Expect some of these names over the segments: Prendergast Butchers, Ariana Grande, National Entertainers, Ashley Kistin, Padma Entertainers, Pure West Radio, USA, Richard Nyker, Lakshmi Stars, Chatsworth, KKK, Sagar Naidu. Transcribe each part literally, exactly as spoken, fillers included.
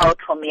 out for me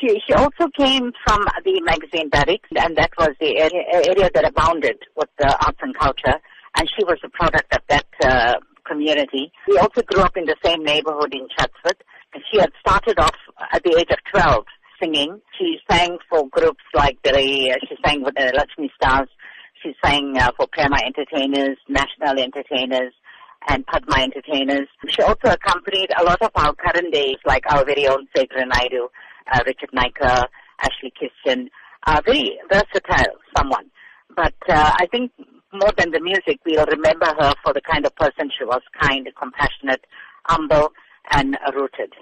She, she also came from the magazine Barrick, and that was the area, area that abounded with the arts and culture, and she was a product of that uh, community. We also grew up in the same neighborhood in Chatsworth, and she had started off at the age of twelve singing. She sang for groups like the, uh, she sang with the Lakshmi Stars, she sang uh, for Padma Entertainers, National Entertainers, and Padma Entertainers. She also accompanied a lot of our current days, like our very own Sagar Naidu, uh, Richard Nyker, Ashley Kistin, uh, very versatile someone. But uh, I think more than the music, we'll remember her for the kind of person she was, kind, compassionate, humble, and rooted.